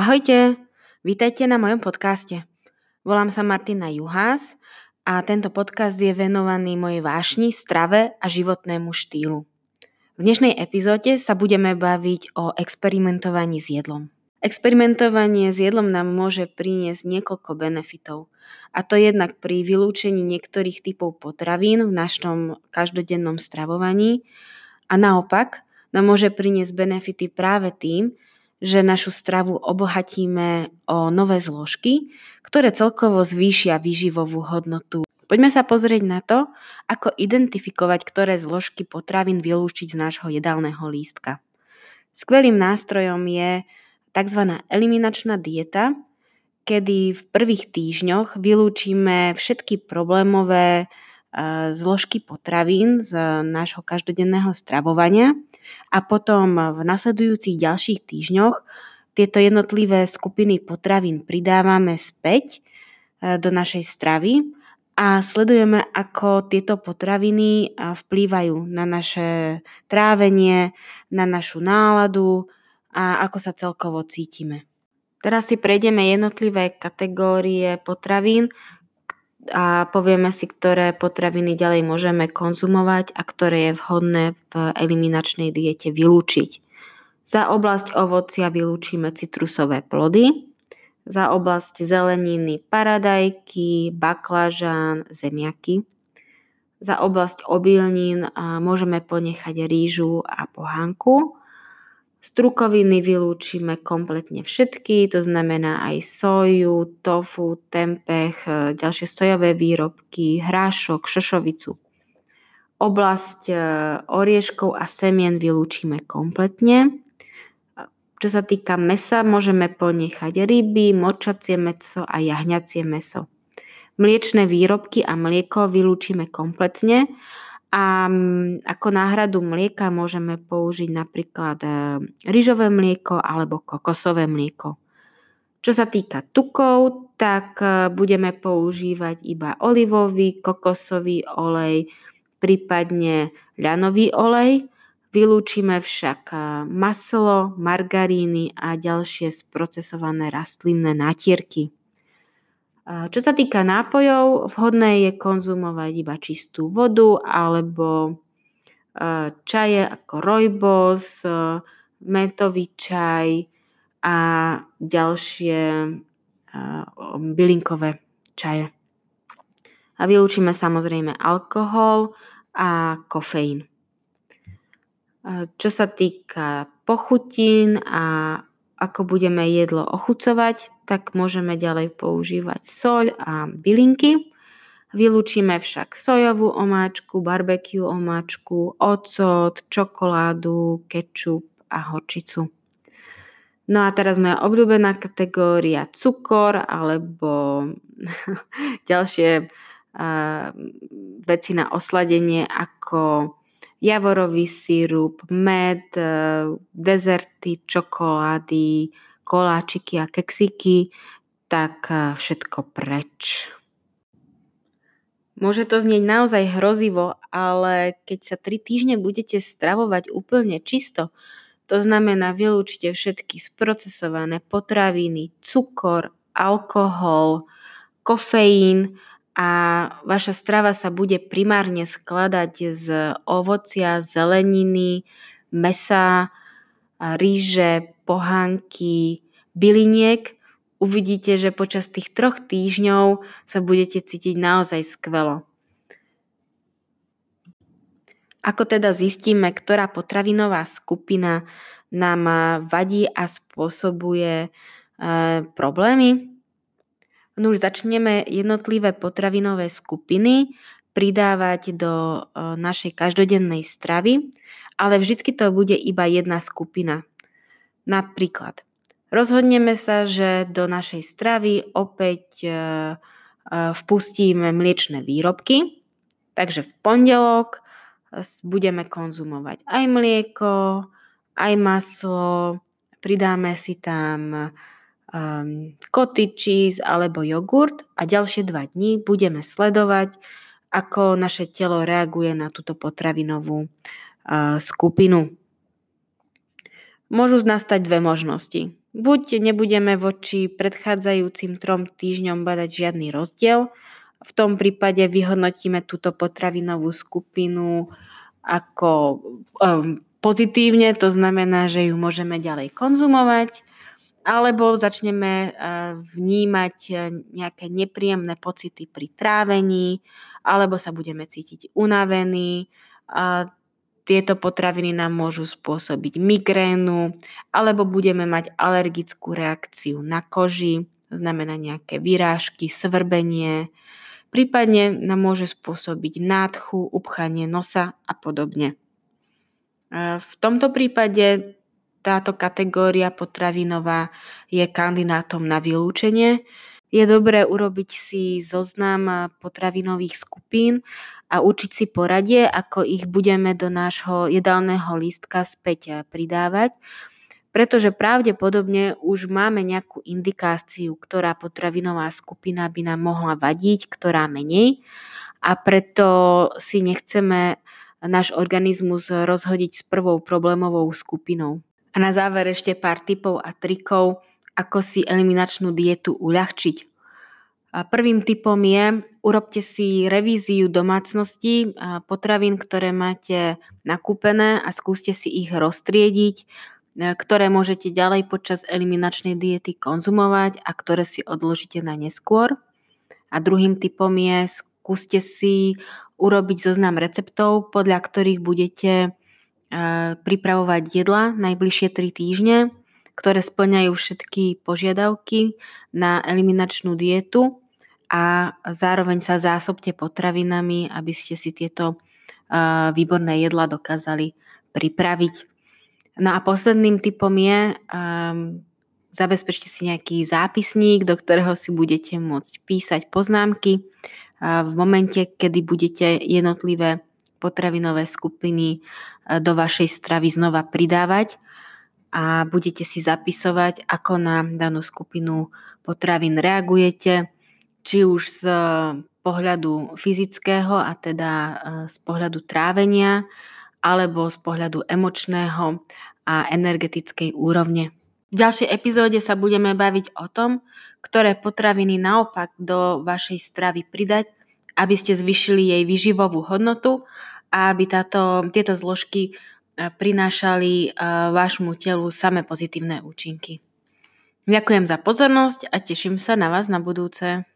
Ahojte, vítajte na mojom podcaste. Volám sa Martina Juháš a tento podcast je venovaný mojej vášni, strave a životnému štýlu. V dnešnej epizóde sa budeme baviť o experimentovaní s jedlom. Experimentovanie s jedlom nám môže priniesť niekoľko benefitov. A to jednak pri vylúčení niektorých typov potravín v našom každodennom stravovaní a naopak nám môže priniesť benefity práve tým, že našu stravu obohatíme o nové zložky, ktoré celkovo zvýšia výživovú hodnotu. Poďme sa pozrieť na to, ako identifikovať, ktoré zložky potravín vylúčiť z nášho jedálneho lístka. Skvelým nástrojom je tzv. Eliminačná dieta, kedy v prvých týždňoch vylúčime všetky problémové zložky potravín z nášho každodenného stravovania a potom v nasledujúcich ďalších týždňoch tieto jednotlivé skupiny potravín pridávame späť do našej stravy a sledujeme, ako tieto potraviny vplývajú na naše trávenie, na našu náladu a ako sa celkovo cítime. Teraz si prejdeme jednotlivé kategórie potravín, a povieme si, ktoré potraviny ďalej môžeme konzumovať a ktoré je vhodné v eliminačnej diete vylúčiť. Za oblasť ovocia vylúčime citrusové plody, za oblasť zeleniny paradajky, baklažán, zemiaky, za oblasť obilnín môžeme ponechať rýžu a pohánku, strukoviny vylúčime kompletne všetky, to znamená aj soju, tofu, tempeh, ďalšie sojové výrobky, hrášok, šošovicu. Oblasť orieškov a semien vylúčime kompletne. Čo sa týka mäsa, môžeme ponechať ryby, morčacie mäso a jahňacie mäso. Mliečne výrobky a mlieko vylúčime kompletne. A ako náhradu mlieka môžeme použiť napríklad ryžové mlieko alebo kokosové mlieko. Čo sa týka tukov, tak budeme používať iba olivový, kokosový olej, prípadne ľanový olej. Vylúčime však maslo, margaríny a ďalšie sprocesované rastlinné nátierky. Čo sa týka nápojov, vhodné je konzumovať iba čistú vodu alebo čaje ako rojbos, mätový čaj a ďalšie bylinkové čaje. A vylúčime samozrejme alkohol a kofeín. Čo sa týka pochutín a ako budeme jedlo ochucovať, tak môžeme ďalej používať soľ a bylinky. Vylúčime však sojovú omáčku, barbecue omáčku, ocot, čokoládu, kečup a horčicu. No a teraz moja obľúbená kategória cukor alebo ďalšie veci na osladenie ako javorový sirup, med, dezerty, čokolády, koláčiky a keksíky, tak všetko preč. Môže to znieť naozaj hrozivo, ale keď sa 3 týždne budete stravovať úplne čisto, to znamená vylúčite všetky sprocesované potraviny, cukor, alkohol, kofeín, a vaša strava sa bude primárne skladať z ovocia, zeleniny, mäsa, rýže, pohánky, byliniek. Uvidíte, že počas tých 3 týždňov sa budete cítiť naozaj skvelo. Ako teda zistíme, ktorá potravinová skupina nám vadí a spôsobuje problémy? No už začneme jednotlivé potravinové skupiny pridávať do našej každodennej stravy, ale vždycky to bude iba jedna skupina. Napríklad rozhodneme sa, že do našej stravy opäť vpustíme mliečne výrobky, takže v pondelok budeme konzumovať aj mlieko, aj maslo, pridáme si tam cottage cheese alebo jogurt a ďalšie 2 dní budeme sledovať, ako naše telo reaguje na túto potravinovú skupinu. môžu nastať dve možnosti. Buď nebudeme voči predchádzajúcim 3 týždňom badať žiadny rozdiel, v tom prípade vyhodnotíme túto potravinovú skupinu ako pozitívne, to znamená, že ju môžeme ďalej konzumovať, alebo začneme vnímať nejaké nepríjemné pocity pri trávení, alebo sa budeme cítiť unavení. Tieto potraviny nám môžu spôsobiť migrénu, alebo budeme mať alergickú reakciu na koži, to znamená nejaké vyrážky, svrbenie, prípadne nám môže spôsobiť nádchu, upchanie nosa a podobne. V tomto prípade táto kategória potravinová je kandidátom na vylúčenie. Je dobré urobiť si zoznam potravinových skupín a učiť si poradie, ako ich budeme do nášho jedálneho lístka späť pridávať, pretože pravdepodobne už máme nejakú indikáciu, ktorá potravinová skupina by nám mohla vadiť, ktorá menej, a preto si nechceme náš organizmus rozhodiť s prvou problémovou skupinou. A na záver ešte pár tipov a trikov, ako si eliminačnú dietu uľahčiť. Prvým tipom je, urobte si revíziu domácnosti potravín, ktoré máte nakúpené, a skúste si ich roztriediť, ktoré môžete ďalej počas eliminačnej diety konzumovať a ktoré si odložíte na neskôr. A druhým tipom je, skúste si urobiť zoznam receptov, podľa ktorých budete pripravovať jedla najbližšie 3 týždne, ktoré splňajú všetky požiadavky na eliminačnú dietu, a zároveň sa zásobte potravinami, aby ste si tieto výborné jedla dokázali pripraviť. No a posledným tipom je, zabezpečte si nejaký zápisník, do ktorého si budete môcť písať poznámky v momente, kedy budete jednotlivé potravinové skupiny do vašej stravy znova pridávať, a budete si zapisovať, ako na danú skupinu potravín reagujete, či už z pohľadu fyzického, a teda z pohľadu trávenia, alebo z pohľadu emočného a energetickej úrovne. V ďalšej epizóde sa budeme baviť o tom, ktoré potraviny naopak do vašej stravy pridať, aby ste zvýšili jej výživovú hodnotu a aby tieto zložky prinášali vášmu telu same pozitívne účinky. Ďakujem za pozornosť a teším sa na vás na budúce.